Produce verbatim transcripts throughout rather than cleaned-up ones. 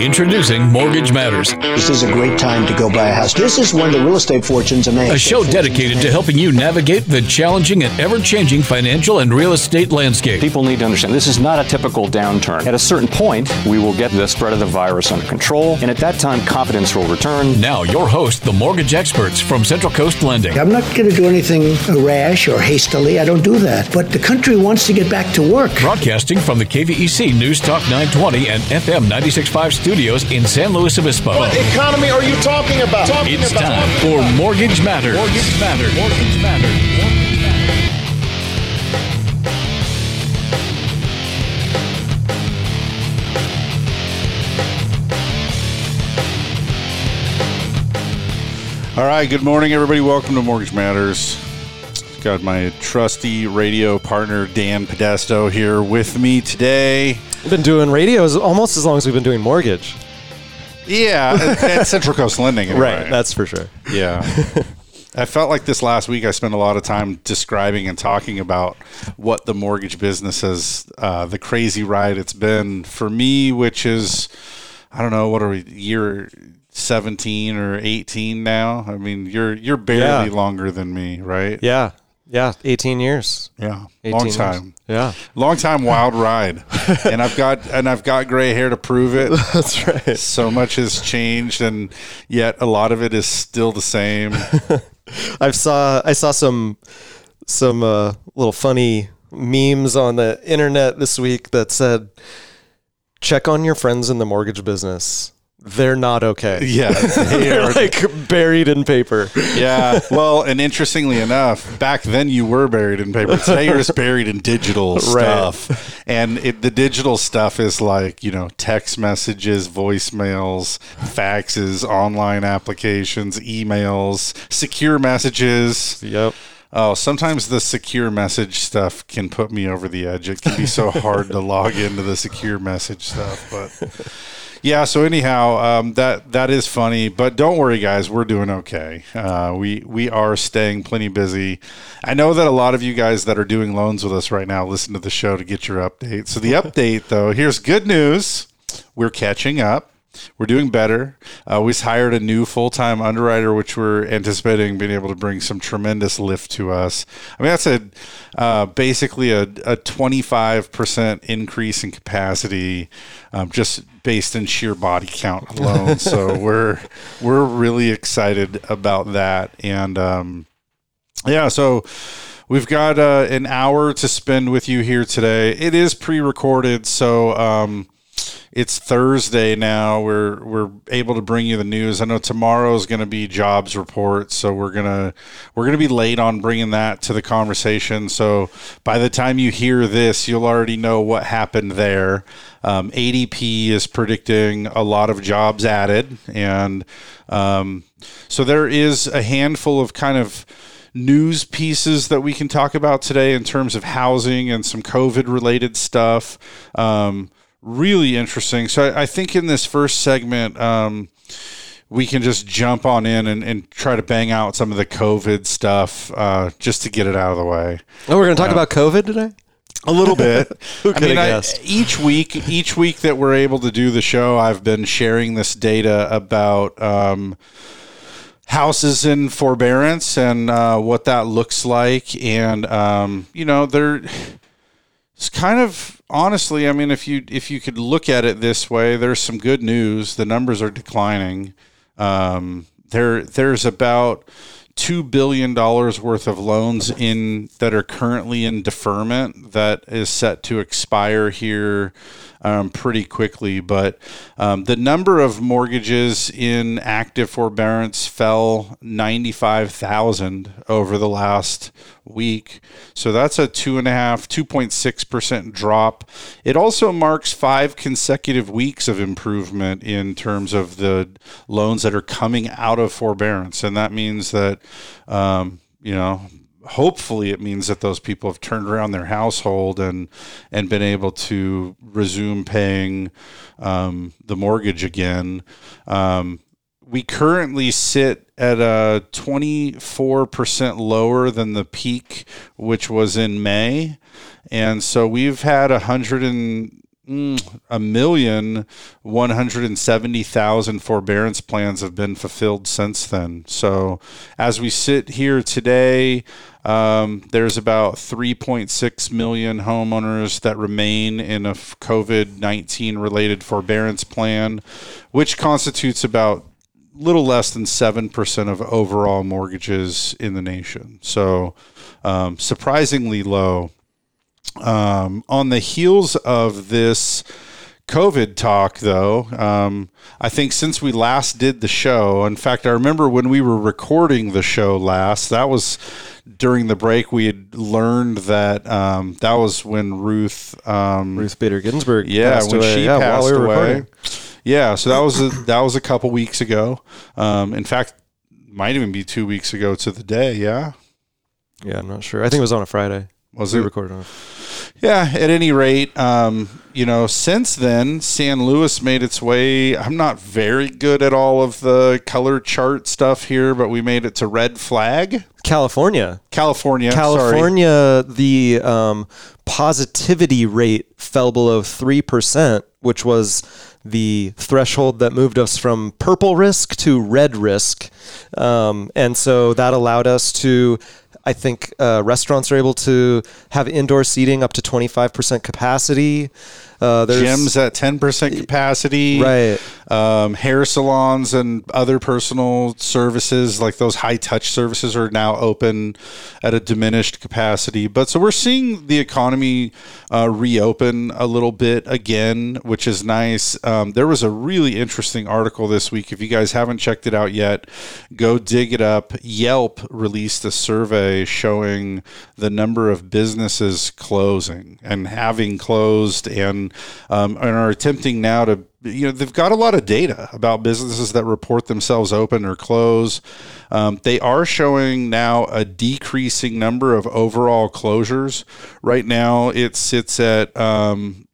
Introducing Mortgage Matters. This is a great time to go buy a house. This is when the real estate fortunes are made. A show dedicated to helping you navigate the challenging and ever-changing financial and real estate landscape. People need to understand this is not a typical downturn. At a certain point, we will get the spread of the virus under control, and at that time, confidence will return. Now, your host, the mortgage experts from Central Coast Lending. I'm not going to do anything rash or hastily. I don't do that. But the country wants to get back to work. Broadcasting from the K V E C News Talk nine twenty and F M ninety-six point five Studio. Studios in San Luis Obispo. What economy are you talking about? Talking it's about, time talking for about. Mortgage Matters. Mortgage Matters. Mortgage Matters. Mortgage Matters. All right, good morning, everybody. Welcome to Mortgage Matters. Got my trusty radio partner, Dan Podesto, here with me today. We've been doing radio almost as long as we've been doing mortgage. Yeah, at, at Central Coast Lending. Anyway. Right, that's for sure. Yeah. I felt like this last week I spent a lot of time describing and talking about what the mortgage business is, uh, the crazy ride it's been for me, which is, I don't know, what are we, year seventeen or eighteen now? I mean, you're you're barely yeah. longer than me, right? Yeah. Yeah, eighteen years. Yeah, eighteen long time. Years. Yeah, long time. Wild ride, and I've got and I've got gray hair to prove it. That's right. So much has changed, and yet a lot of it is still the same. I've saw I saw some some uh, little funny memes on the internet this week that said, "Check on your friends in the mortgage business. They're not okay." Yeah. They're like buried in paper. Yeah. Well, and interestingly enough, back then you were buried in paper. Today you're just buried in digital stuff. Right. And it, the digital stuff is like, you know, text messages, voicemails, faxes, online applications, emails, secure messages. Yep. Oh, sometimes the secure message stuff can put me over the edge. It can be so hard to log into the secure message stuff, but... Yeah, so anyhow, um, that that is funny, but don't worry, guys, we're doing okay. Uh, we we are staying plenty busy. I know that a lot of you guys that are doing loans with us right now listen to the show to get your update. So the update, though, here's good news. We're catching up. We're doing better. Uh, we hired a new full-time underwriter, which we're anticipating being able to bring some tremendous lift to us. I mean, that's a uh, basically a, a twenty-five percent increase in capacity, um, just based in sheer body count alone. So we're we're really excited about that. And um, yeah, so... We've got uh, an hour to spend with you here today. It is pre-recorded, so um, it's Thursday now. We're we're able to bring you the news. I know tomorrow is going to be jobs report, so we're gonna we're gonna be late on bringing that to the conversation. So by the time you hear this, you'll already know what happened there. Um, A D P is predicting a lot of jobs added, and um, so there is a handful of kind of news pieces that we can talk about today in terms of housing and some COVID related stuff. Um, really interesting. So I, I think in this first segment, um, we can just jump on in and, and try to bang out some of the COVID stuff, uh, just to get it out of the way. Oh, we're going to talk um, about COVID today? A little bit. Who could I mean, have guessed? I, each week, each week that we're able to do the show, I've been sharing this data about, um, houses in forbearance and uh, what that looks like. And, um, you know, they're it's kind of honestly, I mean, if you if you could look at it this way, there's some good news. The numbers are declining. Um, there there's about two billion dollars worth of loans in that are currently in deferment that is set to expire here um, pretty quickly. But um, the number of mortgages in active forbearance fell ninety-five thousand over the last week. So that's a two and a half, two point six percent drop. It also marks five consecutive weeks of improvement in terms of the loans that are coming out of forbearance. And that means that Um, you know, hopefully it means that those people have turned around their household and and been able to resume paying um, the mortgage again. Um, we currently sit at a twenty-four percent lower than the peak, which was in May. And so we've had a hundred and a million, one hundred seventy thousand forbearance plans have been fulfilled since then. So as we sit here today, um, there's about three point six million homeowners that remain in a COVID nineteen related forbearance plan, which constitutes about little less than seven percent of overall mortgages in the nation. So um, surprisingly low. Um, on the heels of this COVID talk, though, um, I think since we last did the show, in fact, I remember when we were recording the show last, that was during the break, we had learned that um, that was when Ruth... Um, Ruth Bader Ginsburg yeah, passed when away. She yeah, passed while we were away. Recording. Yeah, so that was a, that was a couple weeks ago. Um, in fact, might even be two weeks ago to the day. Yeah, yeah, I'm not sure. I think it was on a Friday. Was we it recorded on? Yeah. At any rate, um, you know, since then, San Luis made its way. I'm not very good at all of the color chart stuff here, but we made it to red flag. California, California, California. Sorry. The um, positivity rate fell below three percent, which was the threshold that moved us from purple risk to red risk, um, and so that allowed us to. I think uh, restaurants are able to have indoor seating up to twenty-five percent capacity. Uh, there's gyms at ten percent capacity. Right. Um, hair salons and other personal services, like those high-touch services, are now open at a diminished capacity. But so we're seeing the economy uh, reopen a little bit again, which is nice. Um, there was a really interesting article this week. If you guys haven't checked it out yet, go dig it up. Yelp released a survey showing the number of businesses closing and having closed and um, and are attempting now to, you know, they've got a lot of data about businesses that report themselves open or close. Um, they are showing now a decreasing number of overall closures. Right now it sits at, um,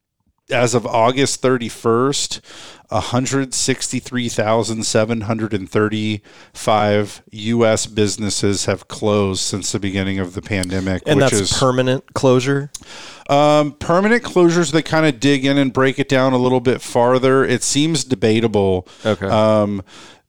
as of August thirty-first, one hundred sixty-three thousand seven hundred thirty-five U S businesses have closed since the beginning of the pandemic. And which that's is, permanent closure? Um, permanent closures, they kind of dig in and break it down a little bit farther. It seems debatable. Okay. Um,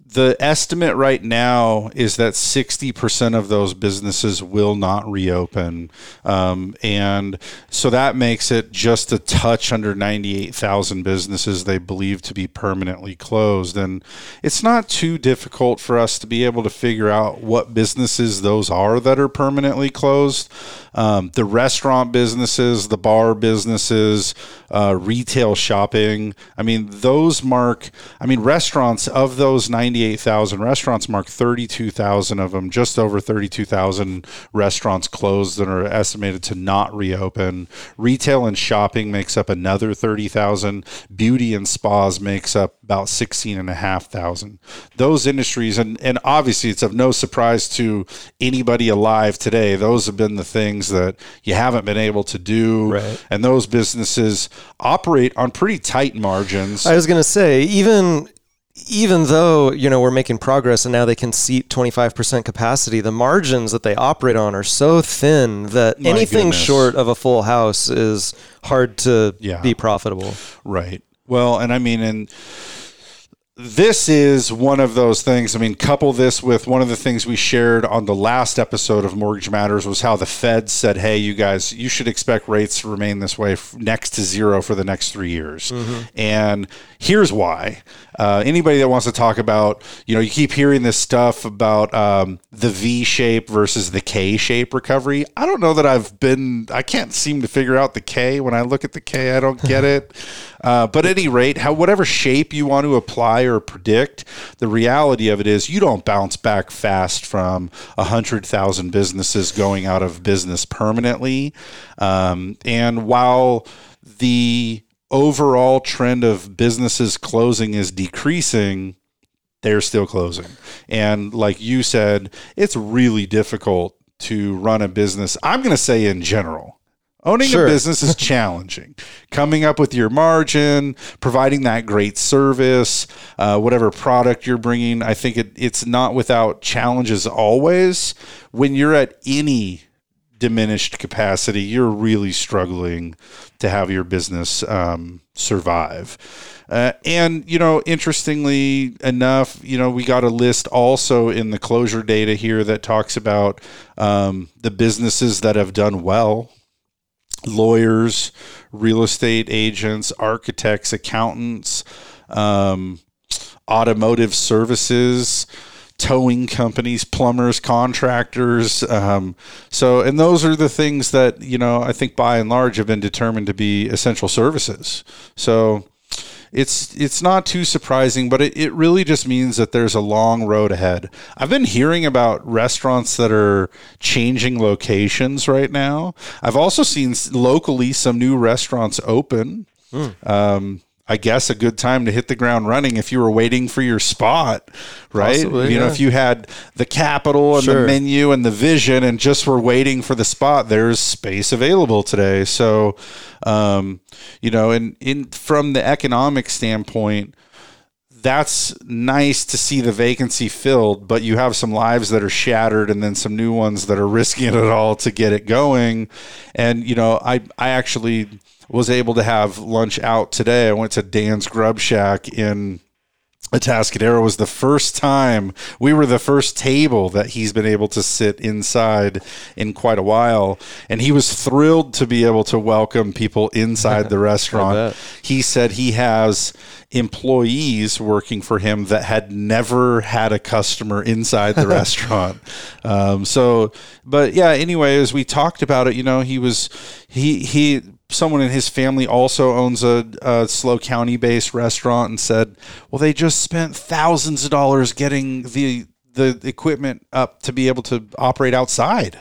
the estimate right now is that sixty percent of those businesses will not reopen. Um, and so that makes it just a touch under ninety-eight thousand businesses they believe to be permanently closed. And it's not too difficult for us to be able to figure out what businesses those are that are permanently closed. Um, the restaurant businesses, the bar businesses, uh, retail shopping. I mean, those mark, I mean, restaurants of those ninety-eight thousand restaurants mark thirty-two thousand of them, just over thirty-two thousand restaurants closed and are estimated to not reopen. Retail and shopping makes up another thirty thousand. Beauty and spas makes up about sixteen and a half thousand. Those industries, and, and obviously it's of no surprise to anybody alive today, those have been the things that you haven't been able to do. Right. And those businesses operate on pretty tight margins. I was going to say, even... even though, you know, we're making progress and now they can seat twenty-five percent capacity, the margins that they operate on are so thin that My anything goodness. short of a full house is hard to yeah. be profitable. Right. Well, and I mean, and this is one of those things. I mean, couple this with one of the things we shared on the last episode of Mortgage Matters was how the Fed said, hey, you guys, you should expect rates to remain this way next to zero for the next three years. Mm-hmm. And here's why. Uh, anybody that wants to talk about, you know, you keep hearing this stuff about um, the V shape versus the K shape recovery. I don't know that I've been, I can't seem to figure out the K. When I look at the K, I don't get it. Uh, but at any rate, how whatever shape you want to apply or predict, the reality of it is you don't bounce back fast from one hundred thousand businesses going out of business permanently. Um, and while the overall trend of businesses closing is decreasing, they're still closing. And like you said, it's really difficult to run a business. I'm going to say in general, Owning sure. a business is challenging. Coming up with your margin, providing that great service, uh, whatever product you're bringing, I think it, it's not without challenges always. When you're at any diminished capacity, you're really struggling to have your business um, survive. Uh, and, you know, interestingly enough, you know, we got a list also in the closure data here that talks about um, the businesses that have done well. Lawyers, real estate agents, architects, accountants, um, automotive services, towing companies, plumbers, contractors. Um, so, and those are the things that, you know, I think by and large have been determined to be essential services. So it's, it's not too surprising, but it, it really just means that there's a long road ahead. I've been hearing about restaurants that are changing locations right now. I've also seen locally some new restaurants open. Mm. Um, I guess a good time to hit the ground running if you were waiting for your spot, right? Possibly, you yeah. know, if you had the capital and sure. the menu and the vision and just were waiting for the spot, there's space available today. So, um, you know, and in from the economic standpoint, that's nice to see the vacancy filled, but you have some lives that are shattered and then some new ones that are risking it all to get it going. And, you know, I, I actually was able to have lunch out today. I went to Dan's Grub Shack in Atascadero. It was the first time we were the first table that he's been able to sit inside in quite a while. And he was thrilled to be able to welcome people inside the restaurant. He said he has employees working for him that had never had a customer inside the restaurant. Um, so, but yeah, anyway, as we talked about it, you know, he was, he, he, someone in his family also owns a, a Slow County-based restaurant and said, well, they just spent thousands of dollars getting the the equipment up to be able to operate outside,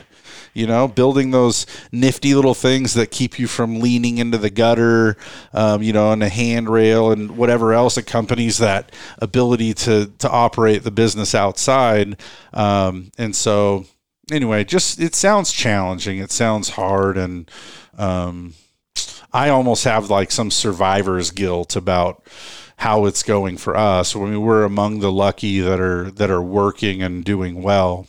you know, building those nifty little things that keep you from leaning into the gutter, um, you know, and a handrail and whatever else accompanies that ability to to operate the business outside. Um, and so, anyway, just it sounds challenging. It sounds hard, and um I almost have like some survivor's guilt about how it's going for us. I mean, we're among the lucky that are that are working and doing well.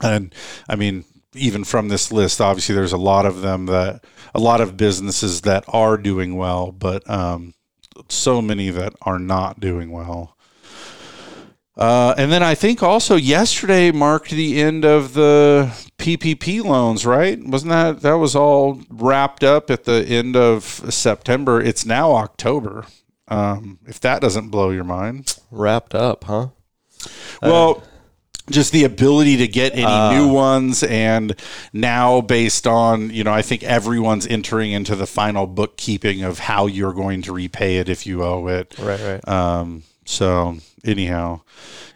And I mean, even from this list, obviously there's a lot of them that a lot of businesses that are doing well, but um, so many that are not doing well. Uh, and then I think also yesterday marked the end of the P P P loans, right? Wasn't that, that was all wrapped up at the end of September. It's now October. Um, if that doesn't blow your mind. Wrapped up, huh? Well, uh, just the ability to get any uh, new ones. And now based on, you know, I think everyone's entering into the final bookkeeping of how you're going to repay it if you owe it. Right, right. Um, so anyhow,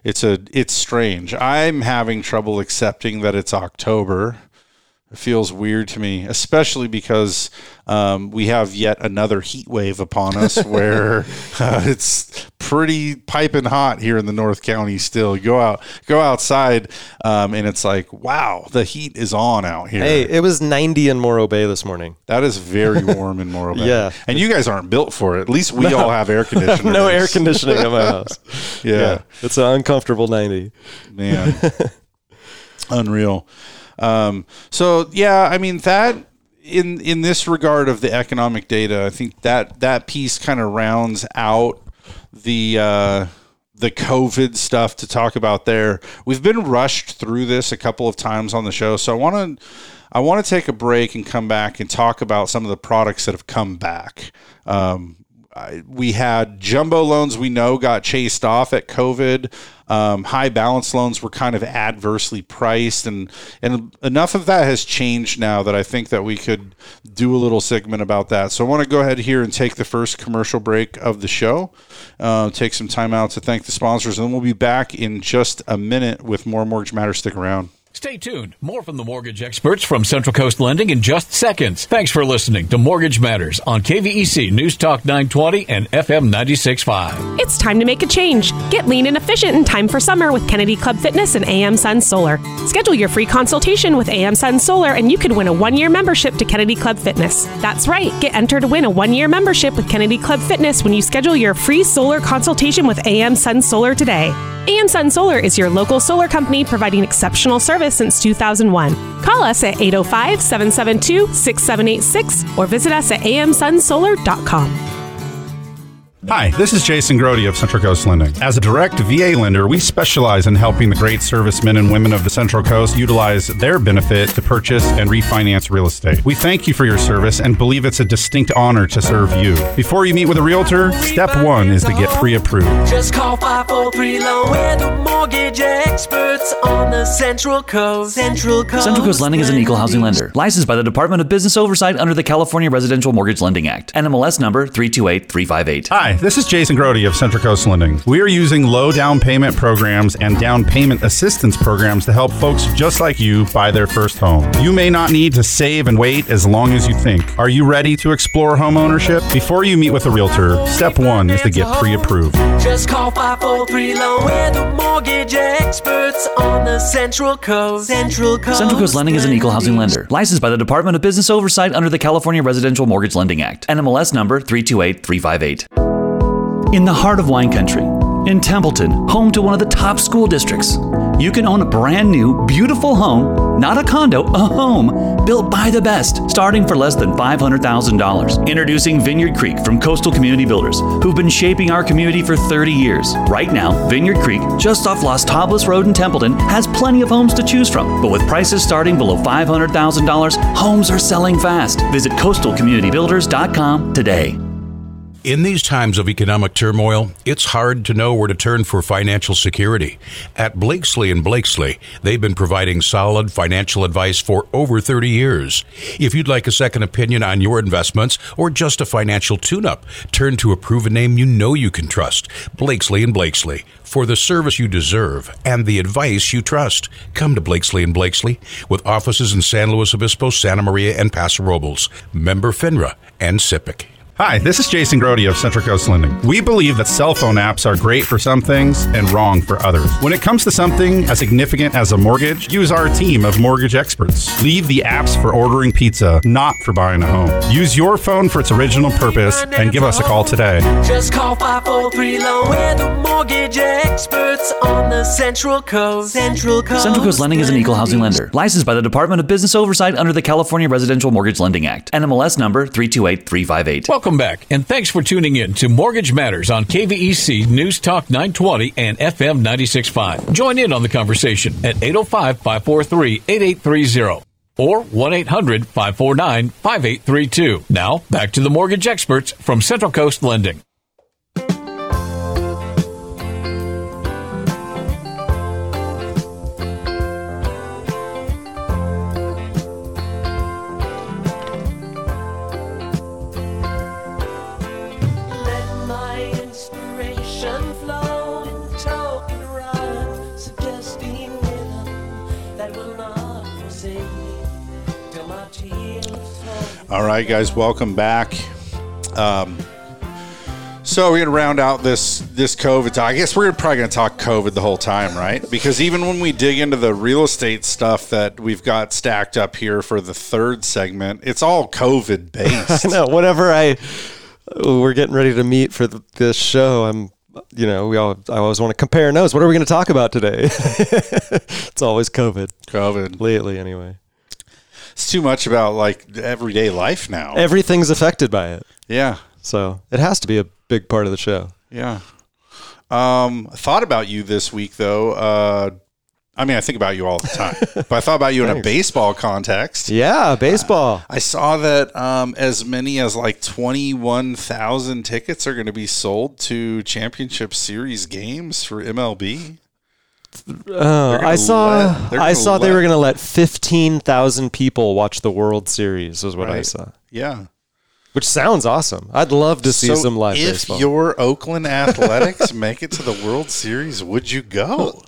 it's a it's strange. I'm having trouble accepting that it's October. It feels weird to me, especially because um, we have yet another heat wave upon us where uh, it's pretty piping hot here in the North County still. You go out, go outside, um, and it's like, wow, the heat is on out here. Hey, it was ninety in Morro Bay this morning. That is very warm in Morro Bay. Yeah. And you guys aren't built for it. At least we no. all have air conditioning. No air conditioning in my house. Yeah. yeah. It's an uncomfortable ninety. Man. Unreal. Um, so yeah, I mean that in, in this regard of the economic data, I think that, that piece kind of rounds out the, uh, the COVID stuff to talk about there. We've been rushed through this a couple of times on the show. So I want to, I want to take a break and come back and talk about some of the products that have come back. Um, we had jumbo loans we know got chased off at COVID. Um, high balance loans were kind of adversely priced, and and enough of that has changed now that I think that we could do a little segment about that. So I want to go ahead here and take the first commercial break of the show, uh, take some time out to thank the sponsors, and we'll be back in just a minute with more Mortgage Matters. Stick around. Stay tuned. More from the mortgage experts from Central Coast Lending in just seconds. Thanks for listening to Mortgage Matters on K V E C News Talk nine twenty and F M ninety-six point five. It's time to make a change. Get lean and efficient in time for summer with Kennedy Club Fitness and A M Sun Solar. Schedule your free consultation with A M Sun Solar and you could win a one-year membership to Kennedy Club Fitness. That's right. Get entered to win a one-year membership with Kennedy Club Fitness when you schedule your free solar consultation with A M Sun Solar today. A M Sun Solar is your local solar company providing exceptional service since two thousand one. Call us at eight oh five, seven seven two, six seven eight six or visit us at a m sun solar dot com. Hi, this is Jason Grody of Central Coast Lending. As a direct V A lender, we specialize in helping the great servicemen and women of the Central Coast utilize their benefit to purchase and refinance real estate. We thank you for your service and believe it's a distinct honor to serve you. Before you meet with a realtor, step one is to get pre-approved. Just call five four three, L O W N. We're the mortgage experts on the Central Coast. Central Coast, Central Coast Lending is an equal housing lender, licensed by the Department of Business Oversight under the California Residential Mortgage Lending Act. N M L S number three two eight three five eight. Hi. This is Jason Grody of Central Coast Lending. We are using low down payment programs and down payment assistance programs to help folks just like you buy their first home. You may not need to save and wait as long as you think. Are you ready to explore home ownership? Before you meet with a realtor, step one is to get pre-approved. Just call five four three, L O W N. We're the mortgage experts on the Central Coast. Central Coast, Central Coast Lending is an equal housing lender, licensed by the Department of Business Oversight under the California Residential Mortgage Lending Act. N M L S number three two eight three five eight. In the heart of wine country, in Templeton, home to one of the top school districts, you can own a brand new, beautiful home, not a condo, a home, built by the best, starting for less than five hundred thousand dollars. Introducing Vineyard Creek from Coastal Community Builders, who've been shaping our community for thirty years. Right now, Vineyard Creek, just off Las Tablas Road in Templeton, has plenty of homes to choose from. But with prices starting below five hundred thousand dollars, homes are selling fast. Visit coastal community builders dot com today. In these times of economic turmoil, it's hard to know where to turn for financial security. At Blakeslee and Blakeslee, they've been providing solid financial advice for over thirty years. If you'd like a second opinion on your investments or just a financial tune-up, turn to a proven name you know you can trust, Blakeslee and Blakeslee. For the service you deserve and the advice you trust, come to Blakeslee and Blakeslee with offices in San Luis Obispo, Santa Maria, and Paso Robles. Member FINRA and SIPC. Hi, this is Jason Grody of Central Coast Lending. We believe that cell phone apps are great for some things and wrong for others. When it comes to something as significant as a mortgage, use our team of mortgage experts. Leave the apps for ordering pizza, not for buying a home. Use your phone for its original purpose and give us a call today. Just call five four three, L O W N. We're the mortgage experts on the Central Coast. Central Coast, Central Coast Lending is an equal housing lender, licensed by the Department of Business Oversight under the California Residential Mortgage Lending Act. N M L S number three two eight three five eight. Welcome Welcome back, and thanks for tuning in to Mortgage Matters on K V E C News Talk nine twenty and F M ninety-six point five. Join in on the conversation at eight oh five, five four three, eight eight three zero or one eight hundred, five four nine, five eight three two. Now, back to the mortgage experts from Central Coast Lending. All right, guys, welcome back. Um, so we're going to round out this this COVID talk. I guess we're probably going to talk COVID the whole time, right? Because even when we dig into the real estate stuff that we've got stacked up here for the third segment, it's all COVID-based. I know. Whenever I, we're getting ready to meet for the, this show, I'm, you know, we all, I always want to compare notes. What are we going to talk about today? It's always COVID. COVID. Lately, anyway. It's too much about like everyday life now. Everything's affected by it. Yeah. So it has to be a big part of the show. Yeah. Um, I thought about you this week though. Uh, I mean, I think about you all the time, but I thought about you in a baseball context. Yeah. Baseball. Uh, I saw that um, as many as like twenty-one thousand tickets are going to be sold to championship series games for M L B. Uh, I saw. Let, I saw let, they were going to let fifteen thousand people watch the World Series. Is what right. I saw. Yeah, which sounds awesome. I'd love to see so some live if baseball. If your Oakland Athletics make it to the World Series, would you go?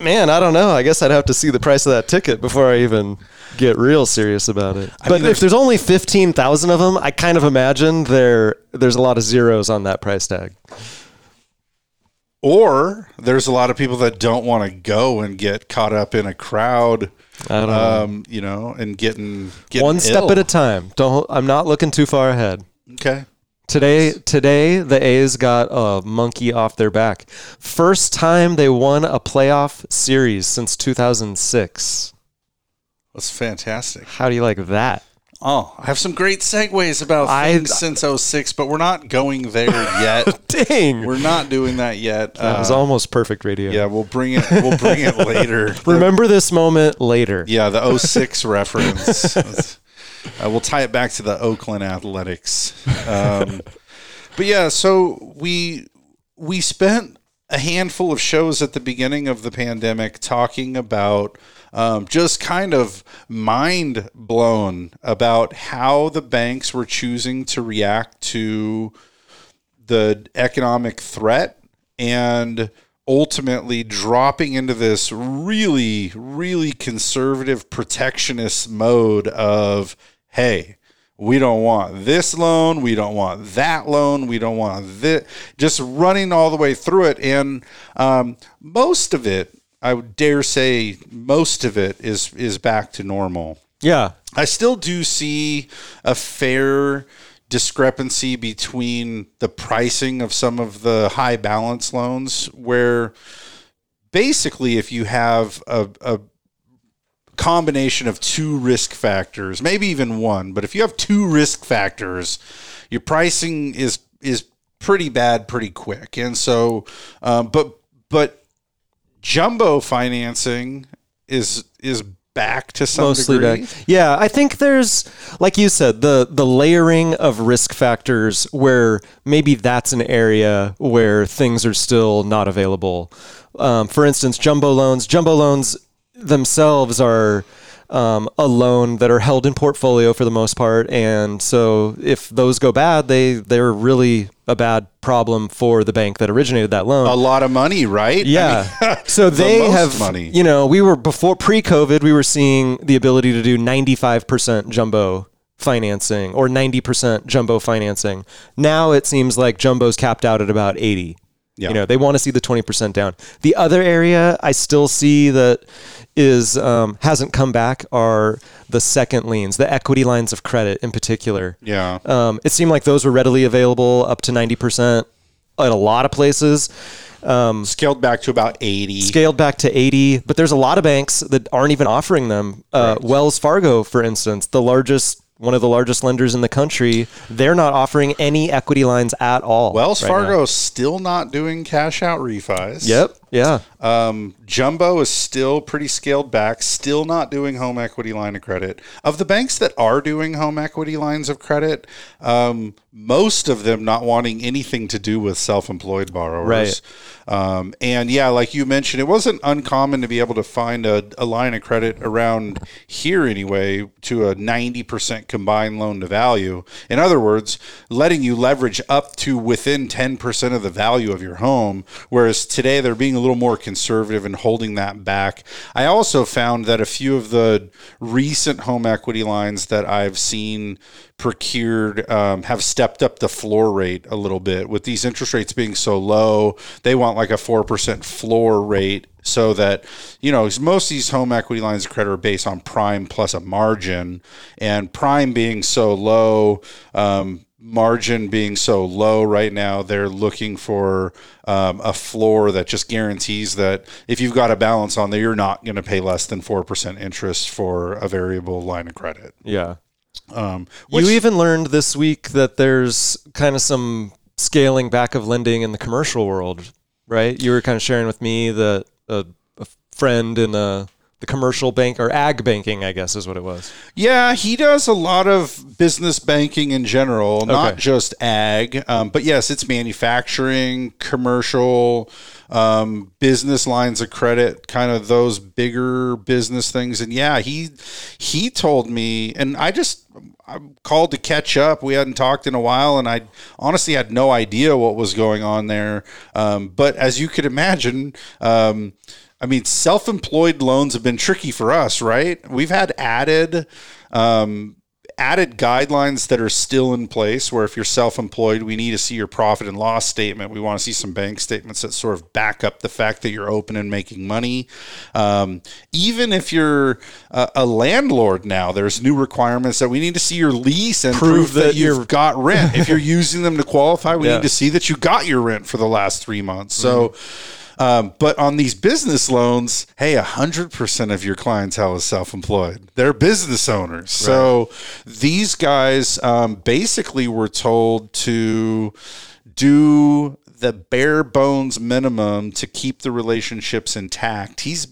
Man, I don't know. I guess I'd have to see the price of that ticket before I even get real serious about it. I but mean, if there's only fifteen thousand of them, I kind of imagine there there's a lot of zeros on that price tag. Or there's a lot of people that don't want to go and get caught up in a crowd, I don't um, know. you know, and getting, getting one step ill. at a time. Don't. I'm not looking too far ahead. Okay. Today, today the A's got a monkey off their back. First time they won a playoff series since two thousand six. That's fantastic. How do you like that? Oh, I have some great segues about things I, since oh six, but we're not going there yet. Dang. We're not doing that yet. That uh, was almost perfect radio. Yeah, we'll bring it we'll bring it later. Remember this moment later. Yeah, the oh six reference. Uh, we'll tie it back to the Oakland Athletics. Um, but yeah, so we we spent a handful of shows at the beginning of the pandemic talking about um, just kind of mind blown about how the banks were choosing to react to the economic threat and ultimately dropping into this really, really conservative protectionist mode of, hey, we don't want this loan, we don't want that loan, we don't want this, just running all the way through it. And um, most of it, I would dare say most of it is is back to normal. Yeah. I still do see a fair discrepancy between the pricing of some of the high balance loans, where basically if you have a, a combination of two risk factors, maybe even one, but if you have two risk factors, your pricing is is pretty bad pretty quick. And so um, but but jumbo financing is is back to some Mostly degree. Back. Yeah, I think there's, like you said, the the layering of risk factors where maybe that's an area where things are still not available. Um, for instance, jumbo loans. Jumbo loans themselves are um, a loan that are held in portfolio for the most part. And so if those go bad, they, they're really a bad problem for the bank that originated that loan. A lot of money, right? Yeah. I mean, so they the have, money. you know, we were before pre-COVID, we were seeing the ability to do ninety-five percent jumbo financing or ninety percent jumbo financing. Now it seems like jumbo's capped out at about eighty. Yeah. You know, they want to see the twenty percent down. The other area I still see that is um, hasn't come back are the second liens, the equity lines of credit in particular. Yeah. Um, it seemed like those were readily available up to ninety percent at a lot of places. Um, scaled back to about eighty. Scaled back to eighty. But there's a lot of banks that aren't even offering them. Uh, right. Wells Fargo, for instance, the largest... one of the largest lenders in the country, they're not offering any equity lines at all. Wells right Fargo is still not doing cash out refis. Yep. Yeah. Um, Jumbo is still pretty scaled back, still not doing home equity line of credit. Of the banks that are doing home equity lines of credit, um, most of them not wanting anything to do with self-employed borrowers. Right. Um, and yeah, like you mentioned, it wasn't uncommon to be able to find a, a line of credit around here anyway to a ninety percent combined loan to value. In other words, letting you leverage up to within ten percent of the value of your home, whereas today they're being a little more conservative and holding that back. I also found that a few of the recent home equity lines that I've seen procured um, have stepped up the floor rate a little bit. With these interest rates being so low, they want like a four percent floor rate so that, you know, most of these home equity lines of credit are based on prime plus a margin, and prime being so low, um, margin being so low right now, they're looking for um, a floor that just guarantees that if you've got a balance on there, you're not going to pay less than four percent interest for a variable line of credit. Yeah. Um, which- you even learned this week that there's kind of some scaling back of lending in the commercial world, right? You were kind of sharing with me that a, a friend in a the commercial bank or ag banking, I guess is what it was. Yeah. He does a lot of business banking in general, not okay. just ag. Um, but yes, it's manufacturing, commercial, um, business lines of credit, kind of those bigger business things. And yeah, he, he told me, and I just, I called to catch up. We hadn't talked in a while, and I honestly had no idea what was going on there. Um, but as you could imagine, um, I mean, self-employed loans have been tricky for us, right? We've had added um, added guidelines that are still in place where if you're self-employed, we need to see your profit and loss statement. We want to see some bank statements that sort of back up the fact that you're open and making money. Um, even if you're a, a landlord now, there's new requirements that we need to see your lease and prove, prove that, that you've got rent. If you're using them to qualify, we yeah. need to see that you got your rent for the last three months. So, mm-hmm. Um, but on these business loans, hey, one hundred percent of your clientele is self-employed. They're business owners. Right. So these guys um, basically were told to do the bare bones minimum to keep the relationships intact. He's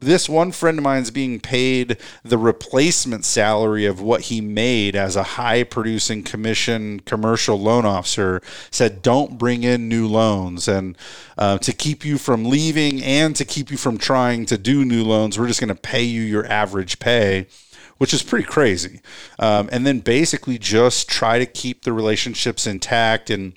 this one friend of mine is being paid the replacement salary of what he made as a high producing commission commercial loan officer. Said, don't bring in new loans. And uh, to keep you from leaving and to keep you from trying to do new loans, we're just going to pay you your average pay, which is pretty crazy. Um, and then basically just try to keep the relationships intact. And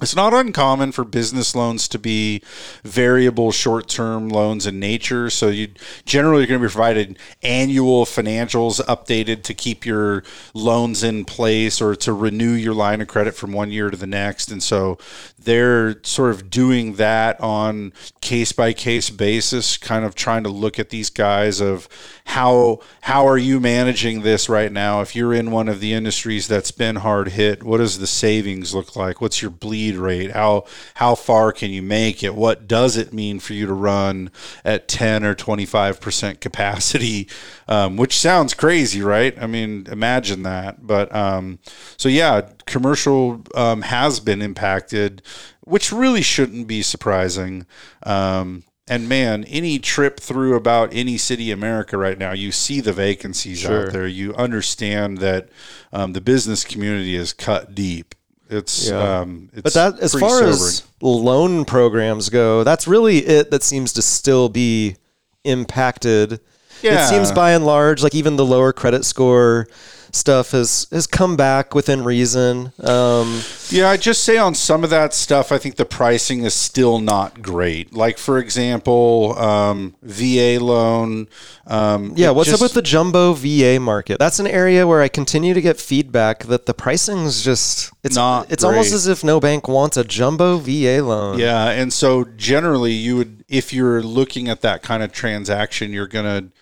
it's not uncommon for business loans to be variable short-term loans in nature. So you generally are going to be provided annual financials updated to keep your loans in place or to renew your line of credit from one year to the next. And so they're sort of doing that on case-by-case basis, kind of trying to look at these guys of how how are you managing this right now? If you're in one of the industries that's been hard hit, what does the savings look like? What's your bleed rate? How how far can you make it? What does it mean for you to run at ten or twenty-five percent capacity? Um, which sounds crazy, right? I mean, imagine that. But um, so yeah, commercial um, has been impacted, which really shouldn't be surprising. Um, and man, any trip through about any city in America right now, you see the vacancies sure. out there. You understand that um, the business community is cut deep. It's, yeah. um, it's but that, as far sobering. as loan programs go, that's really it that seems to still be impacted. Yeah. It seems by and large, like even the lower credit score stuff has, has come back within reason. Um, yeah, I just say on some of that stuff, I think the pricing is still not great. Like, for example, um, V A loan. Um, yeah, what's just, up with the jumbo V A market? That's an area where I continue to get feedback that the pricing's just, it's not it's great. Almost as if no bank wants a jumbo V A loan. Yeah, and so generally you would, if you're looking at that kind of transaction, you're going to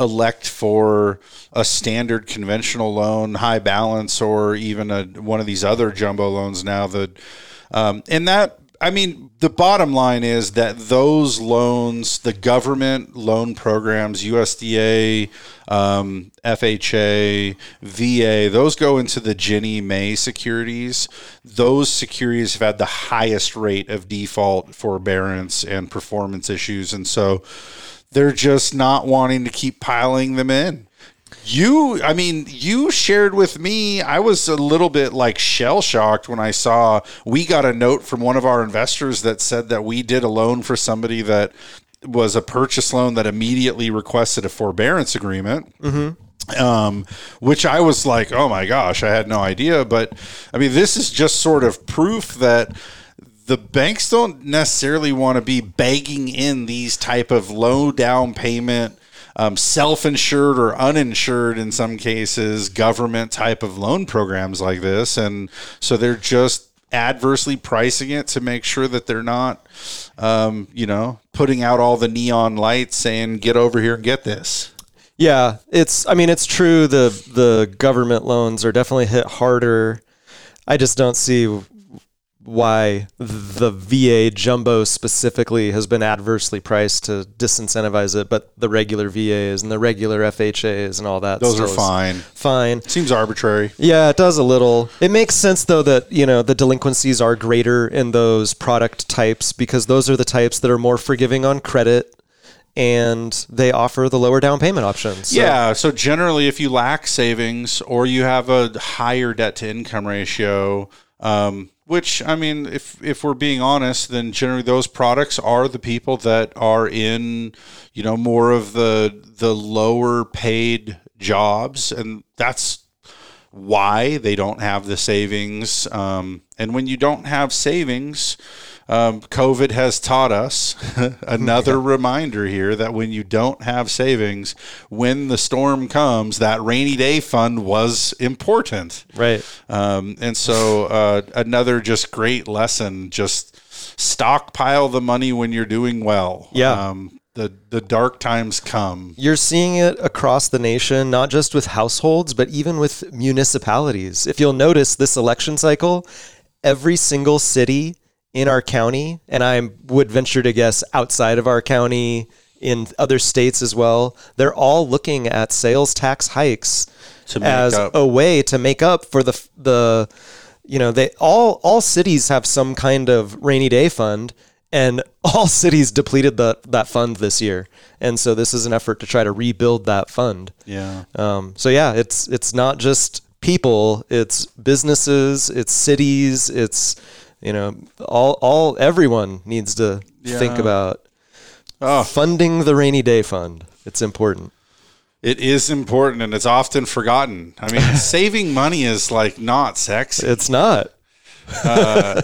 elect for a standard conventional loan, high balance, or even a, one of these other jumbo loans now that, um, and that, I mean, the bottom line is that those loans, the government loan programs, U S D A, um, F H A, V A, those go into the Ginnie Mae securities. Those securities have had the highest rate of default, forbearance, and performance issues. And so they're just not wanting to keep piling them in. You, I mean, you shared with me, I was a little bit like shell shocked when I saw we got a note from one of our investors that said that we did a loan for somebody that was a purchase loan that immediately requested a forbearance agreement. Mm-hmm. Um, which I was like, oh my gosh, I had no idea. But I mean, this is just sort of proof that the banks don't necessarily want to be begging in these type of low down payment, um, self-insured or uninsured in some cases, government type of loan programs like this. And so they're just adversely pricing it to make sure that they're not, um, you know, putting out all the neon lights saying, get over here and get this. Yeah, it's, I mean, it's true. The, the government loans are definitely hit harder. I just don't see why the V A jumbo specifically has been adversely priced to disincentivize it, but the regular V As and the regular F H As and all that. Those are fine. Fine. Seems arbitrary. Yeah, it does a little. It makes sense though that, you know, the delinquencies are greater in those product types because those are the types that are more forgiving on credit. And they offer the lower down payment options. So. Yeah. So generally, if you lack savings or you have a higher debt to income ratio, um, which, I mean, if if we're being honest, then generally those products are the people that are in, you know, more of the the lower paid jobs. And that's why they don't have the savings. Um, and when you don't have savings, um, COVID has taught us another yeah. reminder here that when you don't have savings, when the storm comes, that rainy day fund was important. Right. Um, and so uh, another just great lesson, just stockpile the money when you're doing well. Yeah. Um, The the dark times come. You're seeing it across the nation, not just with households, but even with municipalities. If you'll notice this election cycle, every single city in our county, and I would venture to guess outside of our county, in other states as well, they're all looking at sales tax hikes as up. a way to make up for the the you know, they all all cities have some kind of rainy day fund. And all cities depleted the, that fund this year. And so this is an effort to try to rebuild that fund. Yeah. Um, so yeah, it's it's not just people, it's businesses, it's cities, it's, you know, all, all everyone needs to yeah. think about oh. funding the rainy day fund. It's important. It is important, and it's often forgotten. I mean, saving money is like not sexy. It's not. Uh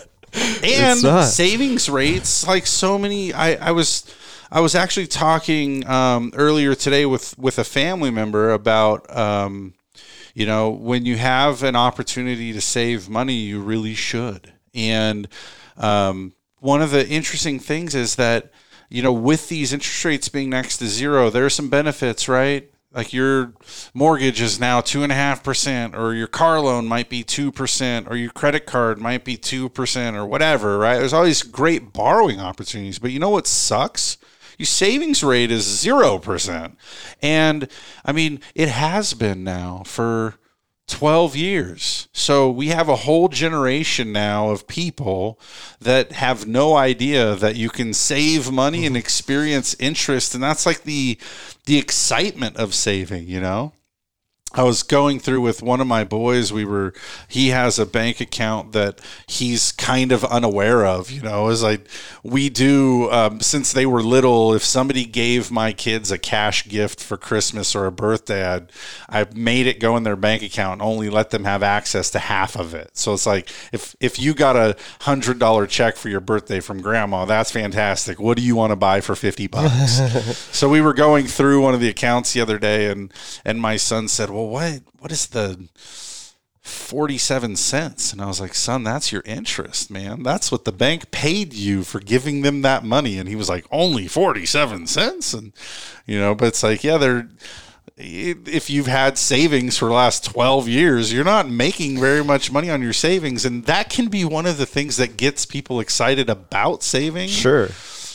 And savings rates, like so many, I, I was, I was actually talking um, earlier today with, with a family member about, um, you know, when you have an opportunity to save money, you really should. And um, one of the interesting things is that, you know, with these interest rates being next to zero, there are some benefits, right? Like your mortgage is now two and a half percent, or your car loan might be two percent, or your credit card might be two percent, or whatever, right? There's all these great borrowing opportunities, but you know what sucks? Your savings rate is zero percent. And I mean, it has been now for twelve years. So we have a whole generation now of people that have no idea that you can save money and experience interest. And that's like the, the excitement of saving, you know? I was going through with one of my boys. We were, he has a bank account that he's kind of unaware of, you know, is like we do um, since they were little. If somebody gave my kids a cash gift for Christmas or a birthday, I'd, I made it go in their bank account and only let them have access to half of it. So it's like, if, if you got a hundred dollar check for your birthday from grandma, that's fantastic. What do you want to buy for fifty bucks? So we were going through one of the accounts the other day, and, and my son said, well, what what is the forty-seven cents? And I was like, son, that's your interest, man. That's what the bank paid you for giving them that money. And he was like, only forty-seven cents? And, you know, but it's like, yeah, they're, if you've had savings for the last twelve years, you're not making very much money on your savings. And that can be one of the things that gets people excited about saving. Sure.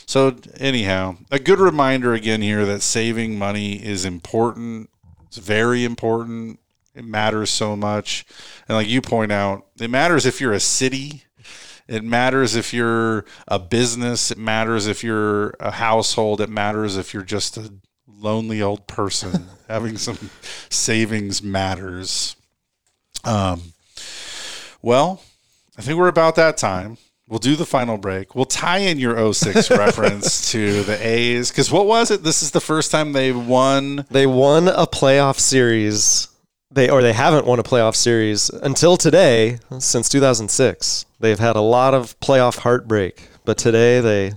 So anyhow, a good reminder again here that saving money is important. It's very important. It matters so much. And like you point out, it matters if you're a city. It matters if you're a business. It matters if you're a household. It matters if you're just a lonely old person. Having some savings matters. Um, well, I think we're about that time. We'll do the final break. We'll tie in your oh six reference to the A's. Because what was it? This is the first time they won. They won a playoff series. They Or they haven't won a playoff series until today, since two thousand six. They've had a lot of playoff heartbreak. But today they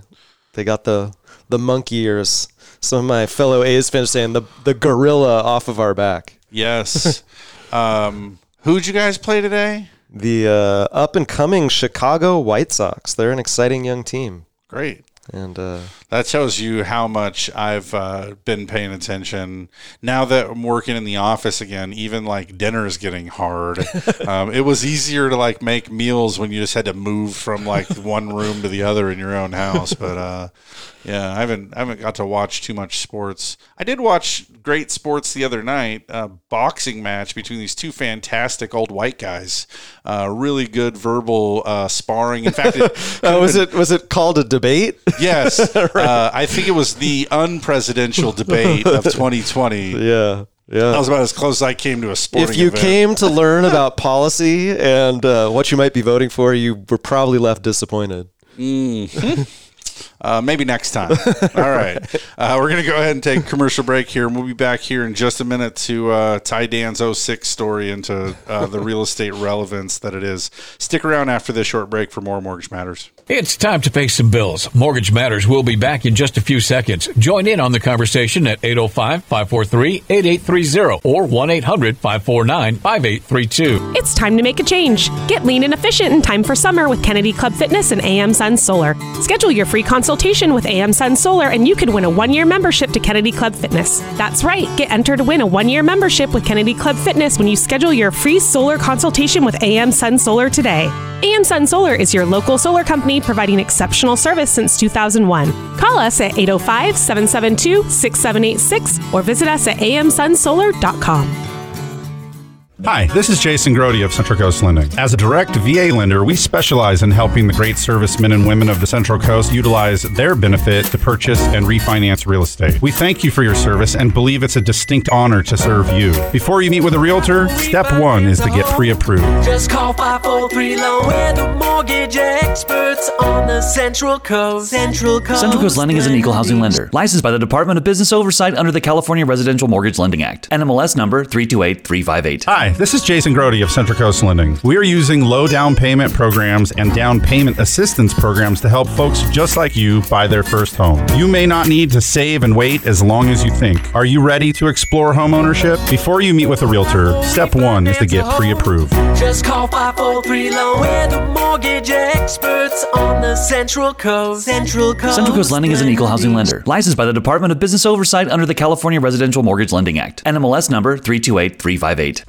they got the, the monkey ears. Some of my fellow A's fans saying the, the gorilla off of our back. Yes. um, who'd you guys play today? The uh, up-and-coming Chicago White Sox. They're an exciting young team. Great. And uh, that shows you how much I've uh, been paying attention. Now that I'm working in the office again, even like dinner is getting hard. um, it was easier to like make meals when you just had to move from like one room to the other in your own house. But uh, yeah, I haven't I haven't got to watch too much sports. I did watch great sports the other night. A boxing match between these two fantastic old white guys. Uh, really good verbal uh, sparring. In fact, it, uh, was it was it called a debate? Yes. Right. uh, I think it was the unpresidential debate of twenty twenty. Yeah. Yeah. That was about as close as I came to a sporting event. If you event. came to learn about policy and uh, what you might be voting for, you were probably left disappointed. Mm-hmm. Uh, maybe next time. All right. Uh, we're going to go ahead and take a commercial break here, and we'll be back here in just a minute to uh, tie Dan's oh six story into uh, the real estate relevance that it is. Stick around after this short break for more Mortgage Matters. It's time to pay some bills. Mortgage Matters will be back in just a few seconds. Join in on the conversation at eight oh five, five four three, eight eight three zero or one eight hundred, five four nine, five eight three two. It's time to make a change. Get lean and efficient in time for summer with Kennedy Club Fitness and A M Sun Solar. Schedule your free consultation with A M Sun Solar and you could win a one-year membership to Kennedy Club Fitness. That's right. Get entered to win a one-year membership with Kennedy Club Fitness when you schedule your free solar consultation with A M Sun Solar today. A M Sun Solar is your local solar company providing exceptional service since two thousand one. Call us at eight oh five, seven seven two, six seven eight six or visit us at a m sun solar dot com. Hi, this is Jason Grody of Central Coast Lending. As a direct V A lender, we specialize in helping the great servicemen and women of the Central Coast utilize their benefit to purchase and refinance real estate. We thank you for your service and believe it's a distinct honor to serve you. Before you meet with a realtor, step one is to get pre-approved. Just call five four three, L O W. We're the mortgage experts on the Central Coast. Central Coast, Central Coast Lending is an equal housing lender, licensed by the Department of Business Oversight under the California Residential Mortgage Lending Act, N M L S number three two eight three five eight. Hi. This is Jason Grody of Central Coast Lending. We are using low down payment programs and down payment assistance programs to help folks just like you buy their first home. You may not need to save and wait as long as you think. Are you ready to explore home ownership? Before you meet with a realtor, step one is to get pre-approved. Just call five four three, L O W. We're the mortgage experts on the Central Coast. Central Coast, Central Coast Lending is an equal housing lender, licensed by the Department of Business Oversight under the California Residential Mortgage Lending Act, N M L S number three two eight three five eight.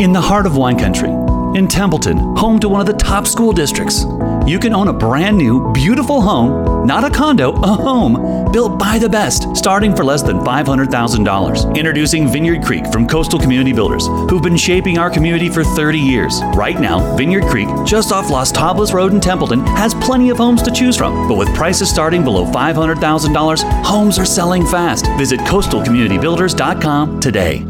In the heart of wine country, in Templeton, home to one of the top school districts, you can own a brand new, beautiful home, not a condo, a home, built by the best, starting for less than five hundred thousand dollars. Introducing Vineyard Creek from Coastal Community Builders, who've been shaping our community for thirty years. Right now, Vineyard Creek, just off Las Tablas Road in Templeton, has plenty of homes to choose from. But with prices starting below five hundred thousand dollars, homes are selling fast. Visit coastal community builders dot com today.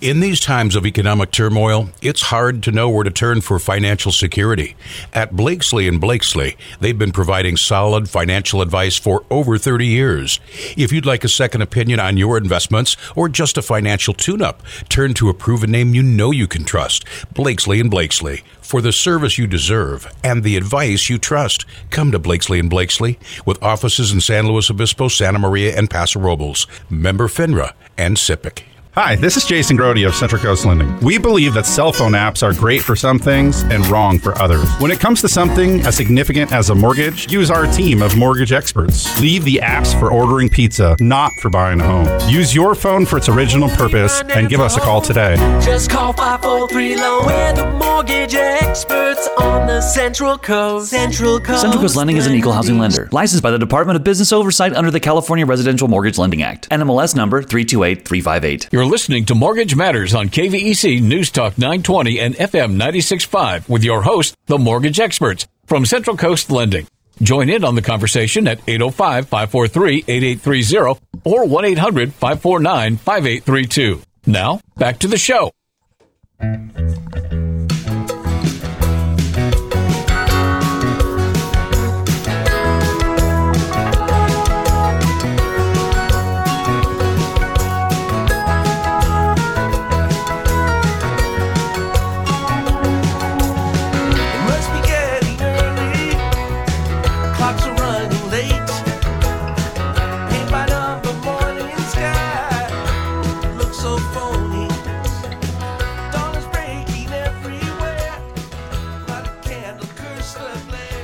In these times of economic turmoil, it's hard to know where to turn for financial security. At Blakeslee and Blakeslee, they've been providing solid financial advice for over thirty years. If you'd like a second opinion on your investments or just a financial tune-up, turn to a proven name you know you can trust, Blakeslee and Blakeslee. For the service you deserve and the advice you trust, come to Blakeslee and Blakeslee with offices in San Luis Obispo, Santa Maria, and Paso Robles. Member FINRA and SIPC. Hi, this is Jason Grody of Central Coast Lending. We believe that cell phone apps are great for some things and wrong for others. When it comes to something as significant as a mortgage, use our team of mortgage experts. Leave the apps for ordering pizza, not for buying a home. Use your phone for its original purpose and give us a call today. Just call five four three, L O W. We're the mortgage experts on the Central Coast. Central Coast, Central Coast Lending is an equal housing lender, licensed by the Department of Business Oversight under the California Residential Mortgage Lending Act, N M L S number three two eight three five eight. You're listening to Mortgage Matters on K V E C News Talk nine twenty and F M ninety-six point five with your host, the Mortgage Experts from Central Coast Lending. Join in on the conversation at eight oh five, five four three, eight eight three zero or one eight hundred, five four nine, five eight three two. Now, back to the show.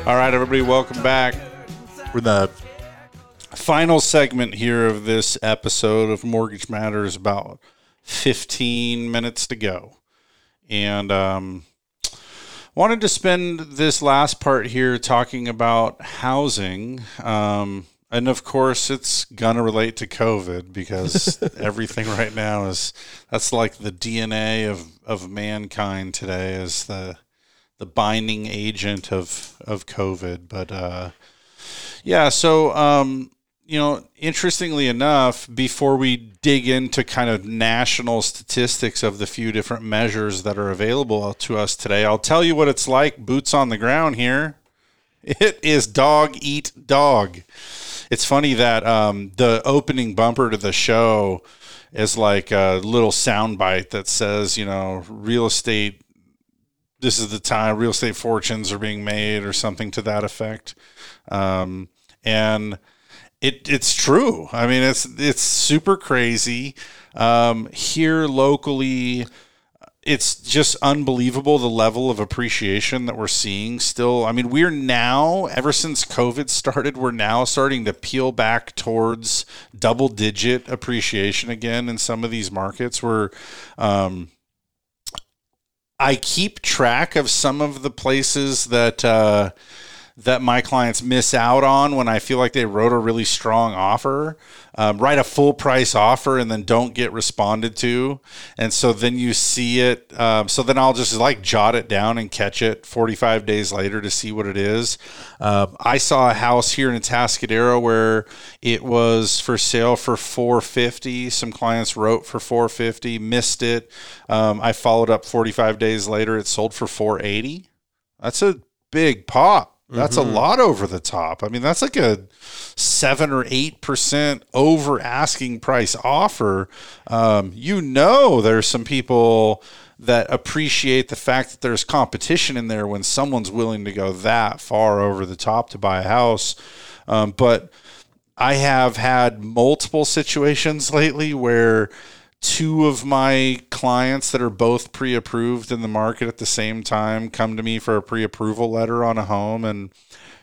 All right, everybody, welcome back. We're in the final segment here of this episode of Mortgage Matters, about fifteen minutes to go. And um, wanted to spend this last part here talking about housing. Um, and, of course, it's going to relate to COVID because everything right now is – that's like the D N A of, of mankind today is the – the binding agent of, of COVID. But, uh, yeah, so, um, you know, interestingly enough, before we dig into kind of national statistics of the few different measures that are available to us today, I'll tell you what it's like boots on the ground here. It is dog eat dog. It's funny that um, the opening bumper to the show is like a little soundbite that says, you know, real estate this is the time real estate fortunes are being made or something to that effect. Um, and it it's true. I mean, it's, it's super crazy. Um, here locally, it's just unbelievable the level of appreciation that we're seeing still. I mean, we're now, ever since COVID started, we're now starting to peel back towards double-digit appreciation again in some of these markets where um, I keep track of some of the places that uh, that my clients miss out on when I feel like they wrote a really strong offer, um, write a full price offer and then don't get responded to. And so then you see it. Um, so then I'll just like jot it down and catch it forty-five days later to see what it is. Uh, I saw a house here in Atascadero where it was for sale for four fifty. Some clients wrote for four fifty, missed it. Um, I followed up forty-five days later. It sold for four eighty. That's a big pop. That's mm-hmm. a lot over the top. I mean, that's like a seven or eight percent over asking price offer. Um, you know, there's some people that appreciate the fact that there's competition in there when someone's willing to go that far over the top to buy a house. Um, but I have had multiple situations lately where two of my clients that are both pre-approved in the market at the same time come to me for a pre-approval letter on a home. And,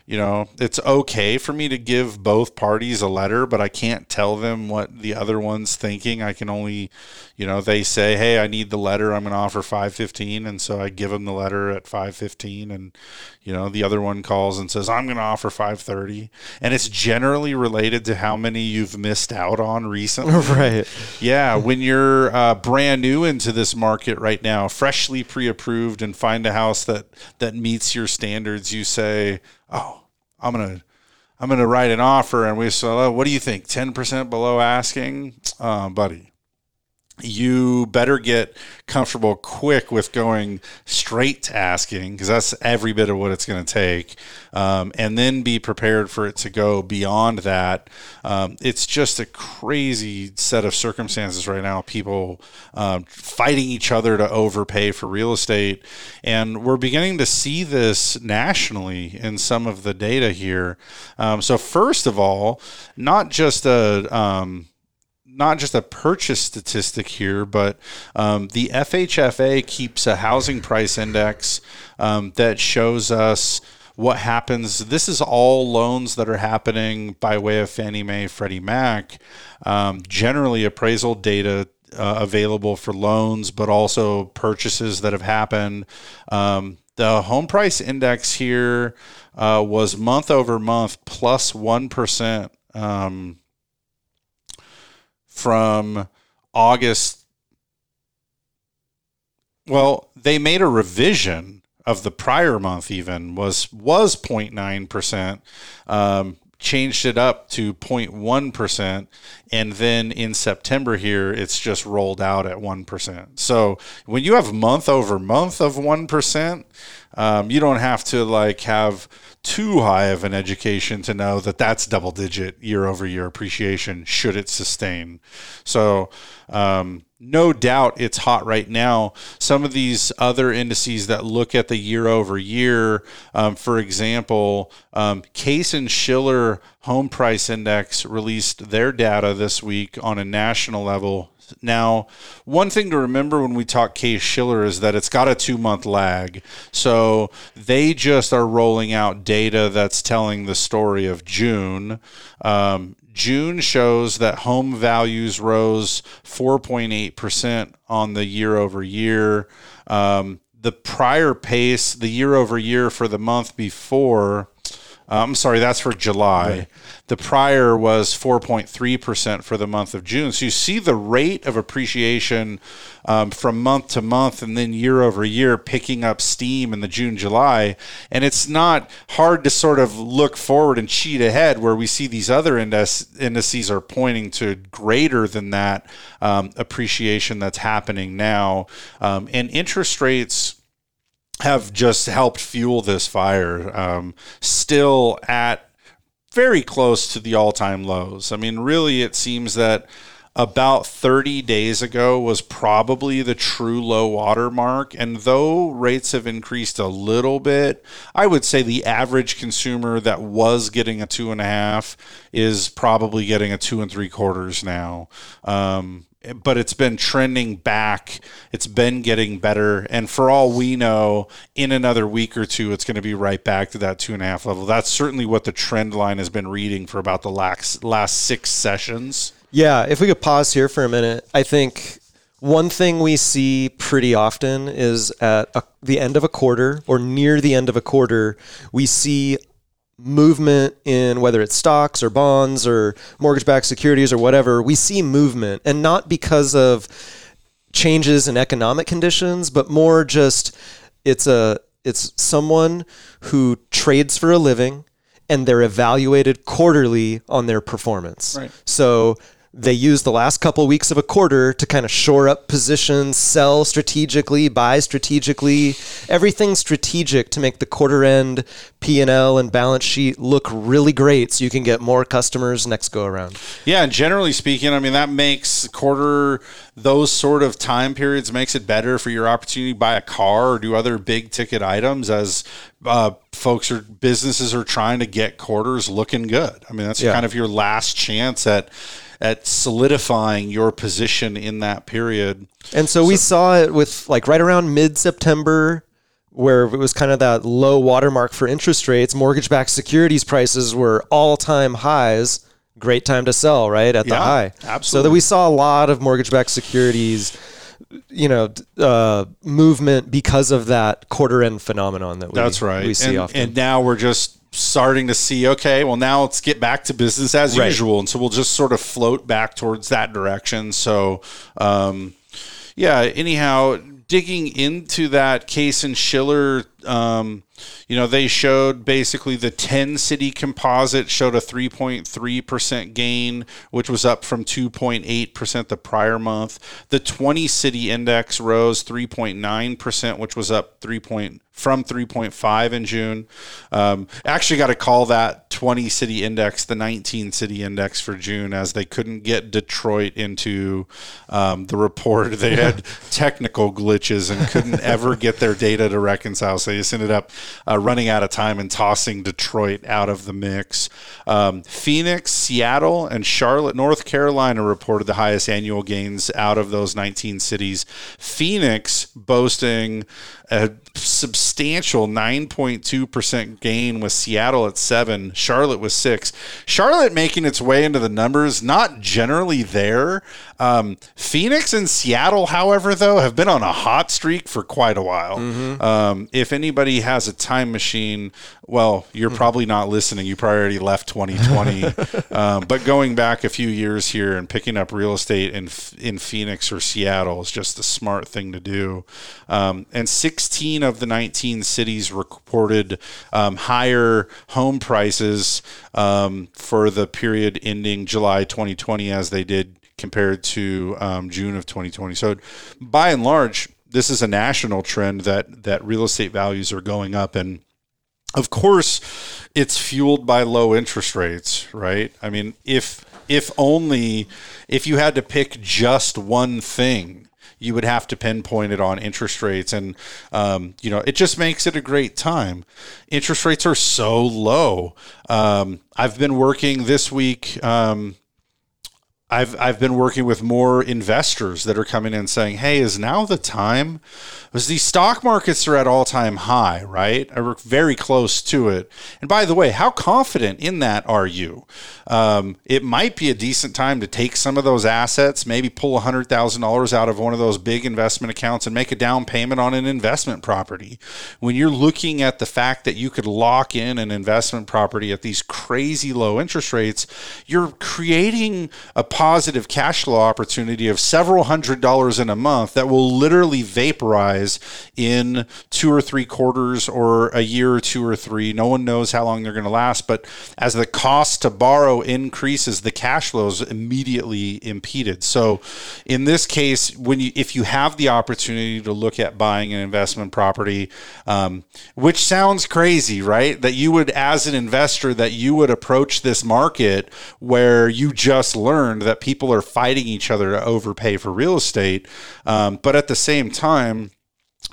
you know, it's okay for me to give both parties a letter, but I can't tell them what the other one's thinking. I can only, you know, they say, hey, I need the letter. I'm going to offer five fifteen. And so I give them the letter at five fifteen. And, you know, the other one calls and says, I'm going to offer five thirty. And it's generally related to how many you've missed out on recently. Right. Yeah. When you're uh, brand new into this market right now, freshly pre-approved, and find a house that, that meets your standards, you say, oh, I'm going to, I'm going to write an offer. And we said, oh, what do you think? ten percent below asking, uh, buddy, you better get comfortable quick with going straight to asking, because that's every bit of what it's going to take. Um, and then be prepared for it to go beyond that. Um, it's just a crazy set of circumstances right now. People um, fighting each other to overpay for real estate. And we're beginning to see this nationally in some of the data here. Um, so first of all, not just a... Um, not just a purchase statistic here, but um, the F H F A keeps a housing price index um, that shows us what happens. This is all loans that are happening by way of Fannie Mae, Freddie Mac, um, generally appraisal data uh, available for loans, but also purchases that have happened. Um, the home price index here uh, was month over month plus one percent. Um, from August. Well, they made a revision of the prior month, even was, was zero point nine percent, um, changed it up to zero point one percent. And then in September here, it's just rolled out at one percent. So when you have month over month of one percent, um, you don't have to like have too high of an education to know that that's double digit year over year appreciation should it sustain. So um, no doubt it's hot right now. Some of these other indices that look at the year over year, um, for example, um, Case-Shiller Home Price Index released their data this week on a national level. Now, one thing to remember when we talk Case-Shiller is that it's got a two-month lag. So they just are rolling out data that's telling the story of June. Um, June shows that home values rose four point eight percent on the year-over-year. Um, the prior pace, the year-over-year for the month before... I'm sorry, that's for July. Right. The prior was four point three percent for the month of June. So you see the rate of appreciation um, from month to month and then year over year picking up steam in the June, July. And it's not hard to sort of look forward and cheat ahead where we see these other indices are pointing to greater than that um, appreciation that's happening now. Um, and interest rates have just helped fuel this fire, um, still at very close to the all-time lows. I mean, really, it seems that about thirty days ago was probably the true low water mark. And though rates have increased a little bit, I would say the average consumer that was getting a two and a half is probably getting a two and three quarters now. Um, but it's been trending back. It's been getting better. And for all we know, in another week or two, it's going to be right back to that two and a half level. That's certainly what the trend line has been reading for about the last, last six sessions. Yeah. If we could pause here for a minute, I think one thing we see pretty often is at a, the end of a quarter or near the end of a quarter, we see movement in whether it's stocks or bonds or mortgage-backed securities or whatever. We see movement, and not because of changes in economic conditions, but more just it's a it's someone who trades for a living and they're evaluated quarterly on their performance. Right. So they use the last couple of weeks of a quarter to kind of shore up positions, sell strategically, buy strategically, everything strategic to make the quarter end P and L and balance sheet look really great so you can get more customers next go around. Yeah, and generally speaking, I mean, that makes quarter, those sort of time periods makes it better for your opportunity to buy a car or do other big ticket items as uh, folks or businesses are trying to get quarters looking good. I mean, that's yeah. kind of your last chance at at solidifying your position in that period. And so, so we saw it with like right around mid-September, where it was kind of that low watermark for interest rates. Mortgage-backed securities prices were all-time highs. Great time to sell, right? At yeah, the high. Absolutely. So that we saw a lot of mortgage-backed securities, you know, uh, movement because of that quarter-end phenomenon that we, That's right. we see and, often. And now we're just starting to see, okay, well, now let's get back to business as right. usual. And so we'll just sort of float back towards that direction. So, um, yeah, anyhow, digging into that Case-Shiller, um, you know, they showed basically the ten city composite showed a three point three percent gain, which was up from two point eight percent the prior month. The twenty city index rose three point nine percent, which was up three point from three point five in June. Um, actually got to call that twenty city index the nineteen city index for June, as they couldn't get Detroit into um, the report. They had technical glitches and couldn't ever get their data to reconcile. So they just ended up uh, running out of time and tossing Detroit out of the mix. Um, Phoenix, Seattle, and Charlotte, North Carolina reported the highest annual gains out of those nineteen cities. Phoenix boasting a substantial nine point two percent gain, with Seattle at seven, Charlotte was six. Charlotte making its way into the numbers, not generally there. Um, Phoenix and Seattle, however, though, have been on a hot streak for quite a while. Mm-hmm. Um, if anybody has a time machine, well, you're mm-hmm. probably not listening. You probably already left twenty twenty. um, but going back a few years here and picking up real estate in in Phoenix or Seattle is just the smart thing to do. Um, and sixteen of the nineteen cities reported um, higher home prices um, for the period ending July twenty twenty as they did compared to um, June of twenty twenty. So by and large, this is a national trend that that real estate values are going up. And of course, it's fueled by low interest rates, right? I mean, if if only if you had to pick just one thing, you would have to pinpoint it on interest rates. And, um, you know, it just makes it a great time. Interest rates are so low. Um, I've been working this week. Um, I've, I've been working with more investors that are coming in saying, hey, is now the time? Because the stock markets are at all time high, right? I work very close to it. And by the way, how confident in that are you? Um, it might be a decent time to take some of those assets, maybe pull one hundred thousand dollars out of one of those big investment accounts and make a down payment on an investment property. When you're looking at the fact that you could lock in an investment property at these crazy low interest rates, you're creating a positive cash flow opportunity of several hundred dollars in a month that will literally vaporize in two or three quarters or a year or two or three. No one knows how long they're going to last, but as the cost to borrow increases, the cash flow is immediately impeded. So in this case, when you, if you have the opportunity to look at buying an investment property, um, which sounds crazy, right? That you would, as an investor, that you would approach this market where you just learned that people are fighting each other to overpay for real estate. Um, but at the same time,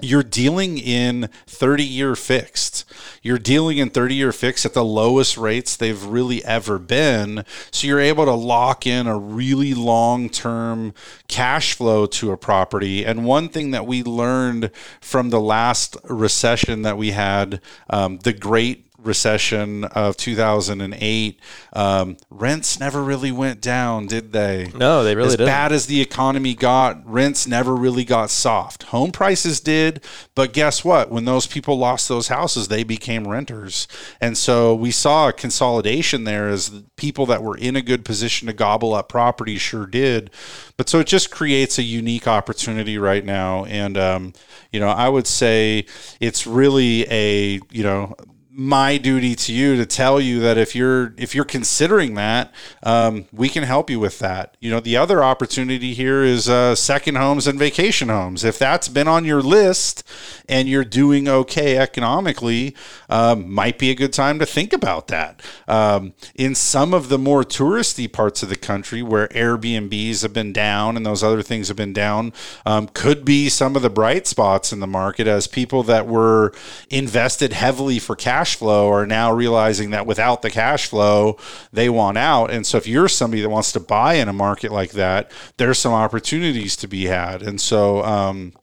you're dealing in thirty-year fixed. You're dealing in thirty-year fixed at the lowest rates they've really ever been. So you're able to lock in a really long-term cash flow to a property. And one thing that we learned from the last recession that we had, um, the Great Recession of two thousand eight, um, rents never really went down, did they? No, they really didn't. As bad as the economy got, rents never really got soft. Home prices did, but guess what? When those people lost those houses, they became renters. And so we saw a consolidation there as the people that were in a good position to gobble up property sure did. But so it just creates a unique opportunity right now. And, um, you know, I would say it's really a, you know, my duty to you to tell you that if you're if you're considering that, um, we can help you with that. You know, the other opportunity here is uh, second homes and vacation homes. If that's been on your list and you're doing okay economically, um, might be a good time to think about that. Um, in some of the more touristy parts of the country where Airbnbs have been down and those other things have been down, um, could be some of the bright spots in the market as people that were invested heavily for cash flow are now realizing that without the cash flow, they want out. And so if you're somebody that wants to buy in a market like that, there's some opportunities to be had. And so, um,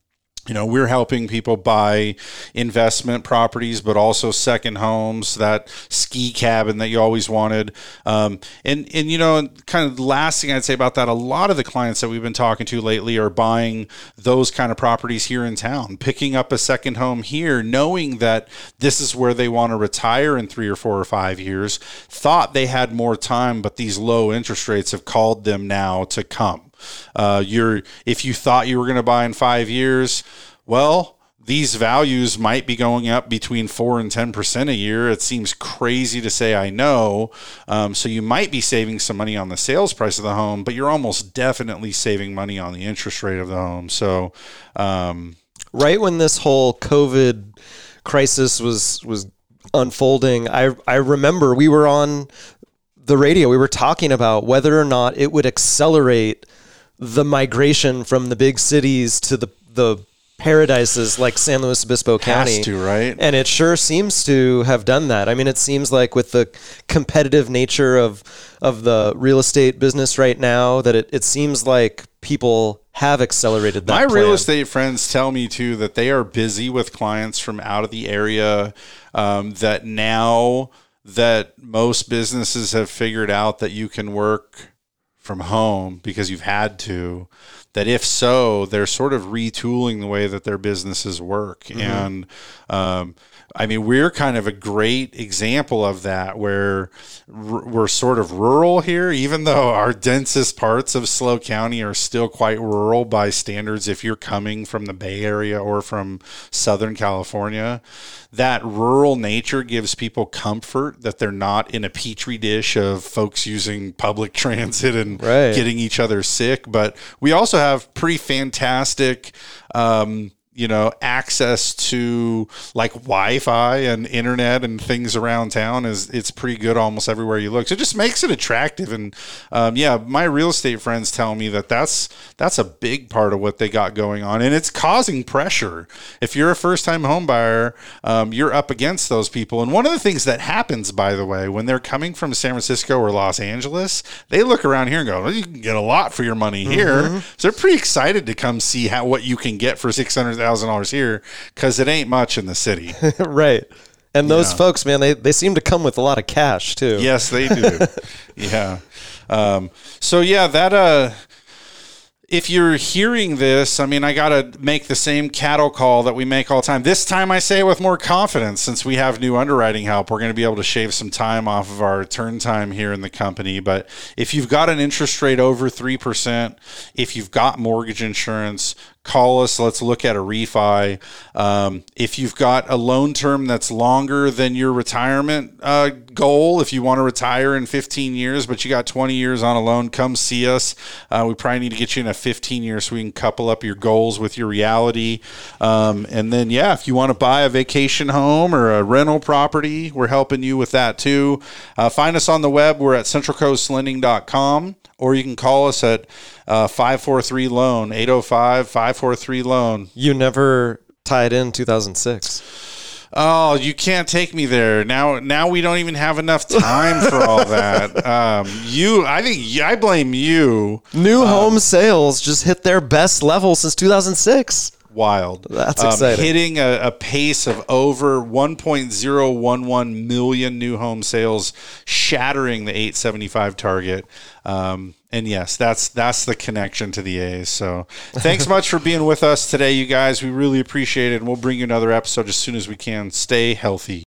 you know, we're helping people buy investment properties, but also second homes, that ski cabin that you always wanted. Um, and, and, you know, kind of the last thing I'd say about that, a lot of the clients that we've been talking to lately are buying those kind of properties here in town, picking up a second home here, knowing that this is where they want to retire in three or four or five years, thought they had more time, but these low interest rates have called them now to come. Uh, you're, if you thought you were going to buy in five years, well, these values might be going up between four and ten percent a year. It seems crazy to say, I know. Um, so you might be saving some money on the sales price of the home, but you're almost definitely saving money on the interest rate of the home. So, um, right when this whole COVID crisis was, was unfolding, I, I remember we were on the radio, we were talking about whether or not it would accelerate the migration from the big cities to the the paradises like San Luis Obispo County. Has to, right? And it sure seems to have done that. I mean, it seems like with the competitive nature of of the real estate business right now, that it, it seems like people have accelerated that. My plan. Real estate friends tell me too that they are busy with clients from out of the area, um, that now that most businesses have figured out that you can work from home because you've had to, that if so, they're sort of retooling the way that their businesses work. Mm-hmm. And, um, I mean, we're kind of a great example of that, where r- we're sort of rural here, even though our densest parts of Slow County are still quite rural by standards. If you're coming from the Bay Area or from Southern California, that rural nature gives people comfort that they're not in a petri dish of folks using public transit and right. getting each other sick. But we also have pretty fantastic, um, you know, access to like Wi-Fi and internet and things around town. Is it's pretty good almost everywhere you look. So it just makes it attractive. And um, yeah, my real estate friends tell me that that's, that's a big part of what they got going on, and it's causing pressure. If you're a first time home buyer, um, you're up against those people. And one of the things that happens, by the way, when they're coming from San Francisco or Los Angeles, they look around here and go, well, you can get a lot for your money here. Mm-hmm. So they're pretty excited to come see how, what you can get for six hundred thousand dollars thousand dollars here, because it ain't much in the city. Right. And those yeah. folks, man, they they seem to come with a lot of cash too. Yes, they do. Yeah. Um so yeah, that uh if you're hearing this, I mean, I got to make the same cattle call that we make all the time. This time I say it with more confidence since we have new underwriting help. We're going to be able to shave some time off of our turn time here in the company. But if you've got an interest rate over three percent, if you've got mortgage insurance, call us. Let's look at a refi. Um, if you've got a loan term that's longer than your retirement uh, goal. If you want to retire in fifteen years, but you got twenty years on a loan, come see us. Uh, we probably need to get you in a fifteen year so we can couple up your goals with your reality. Um, and then, yeah, if you want to buy a vacation home or a rental property, we're helping you with that too. Uh, find us on the web. We're at central coast lending dot com, or you can call us at uh, five four three loan, eight oh five, five four three loan. You never tied in two thousand six. Oh, you can't take me there. Now now we don't even have enough time for all that. Um, you, I think I blame you. New um, home sales just hit their best level since two thousand six. Wild. That's um, exciting. Hitting a, a pace of over one point oh one one million new home sales, shattering the eight seventy-five target. Um, and yes, that's that's the connection to the A's. So thanks much for being with us today, you guys. We really appreciate it. And we'll bring you another episode as soon as we can. Stay healthy.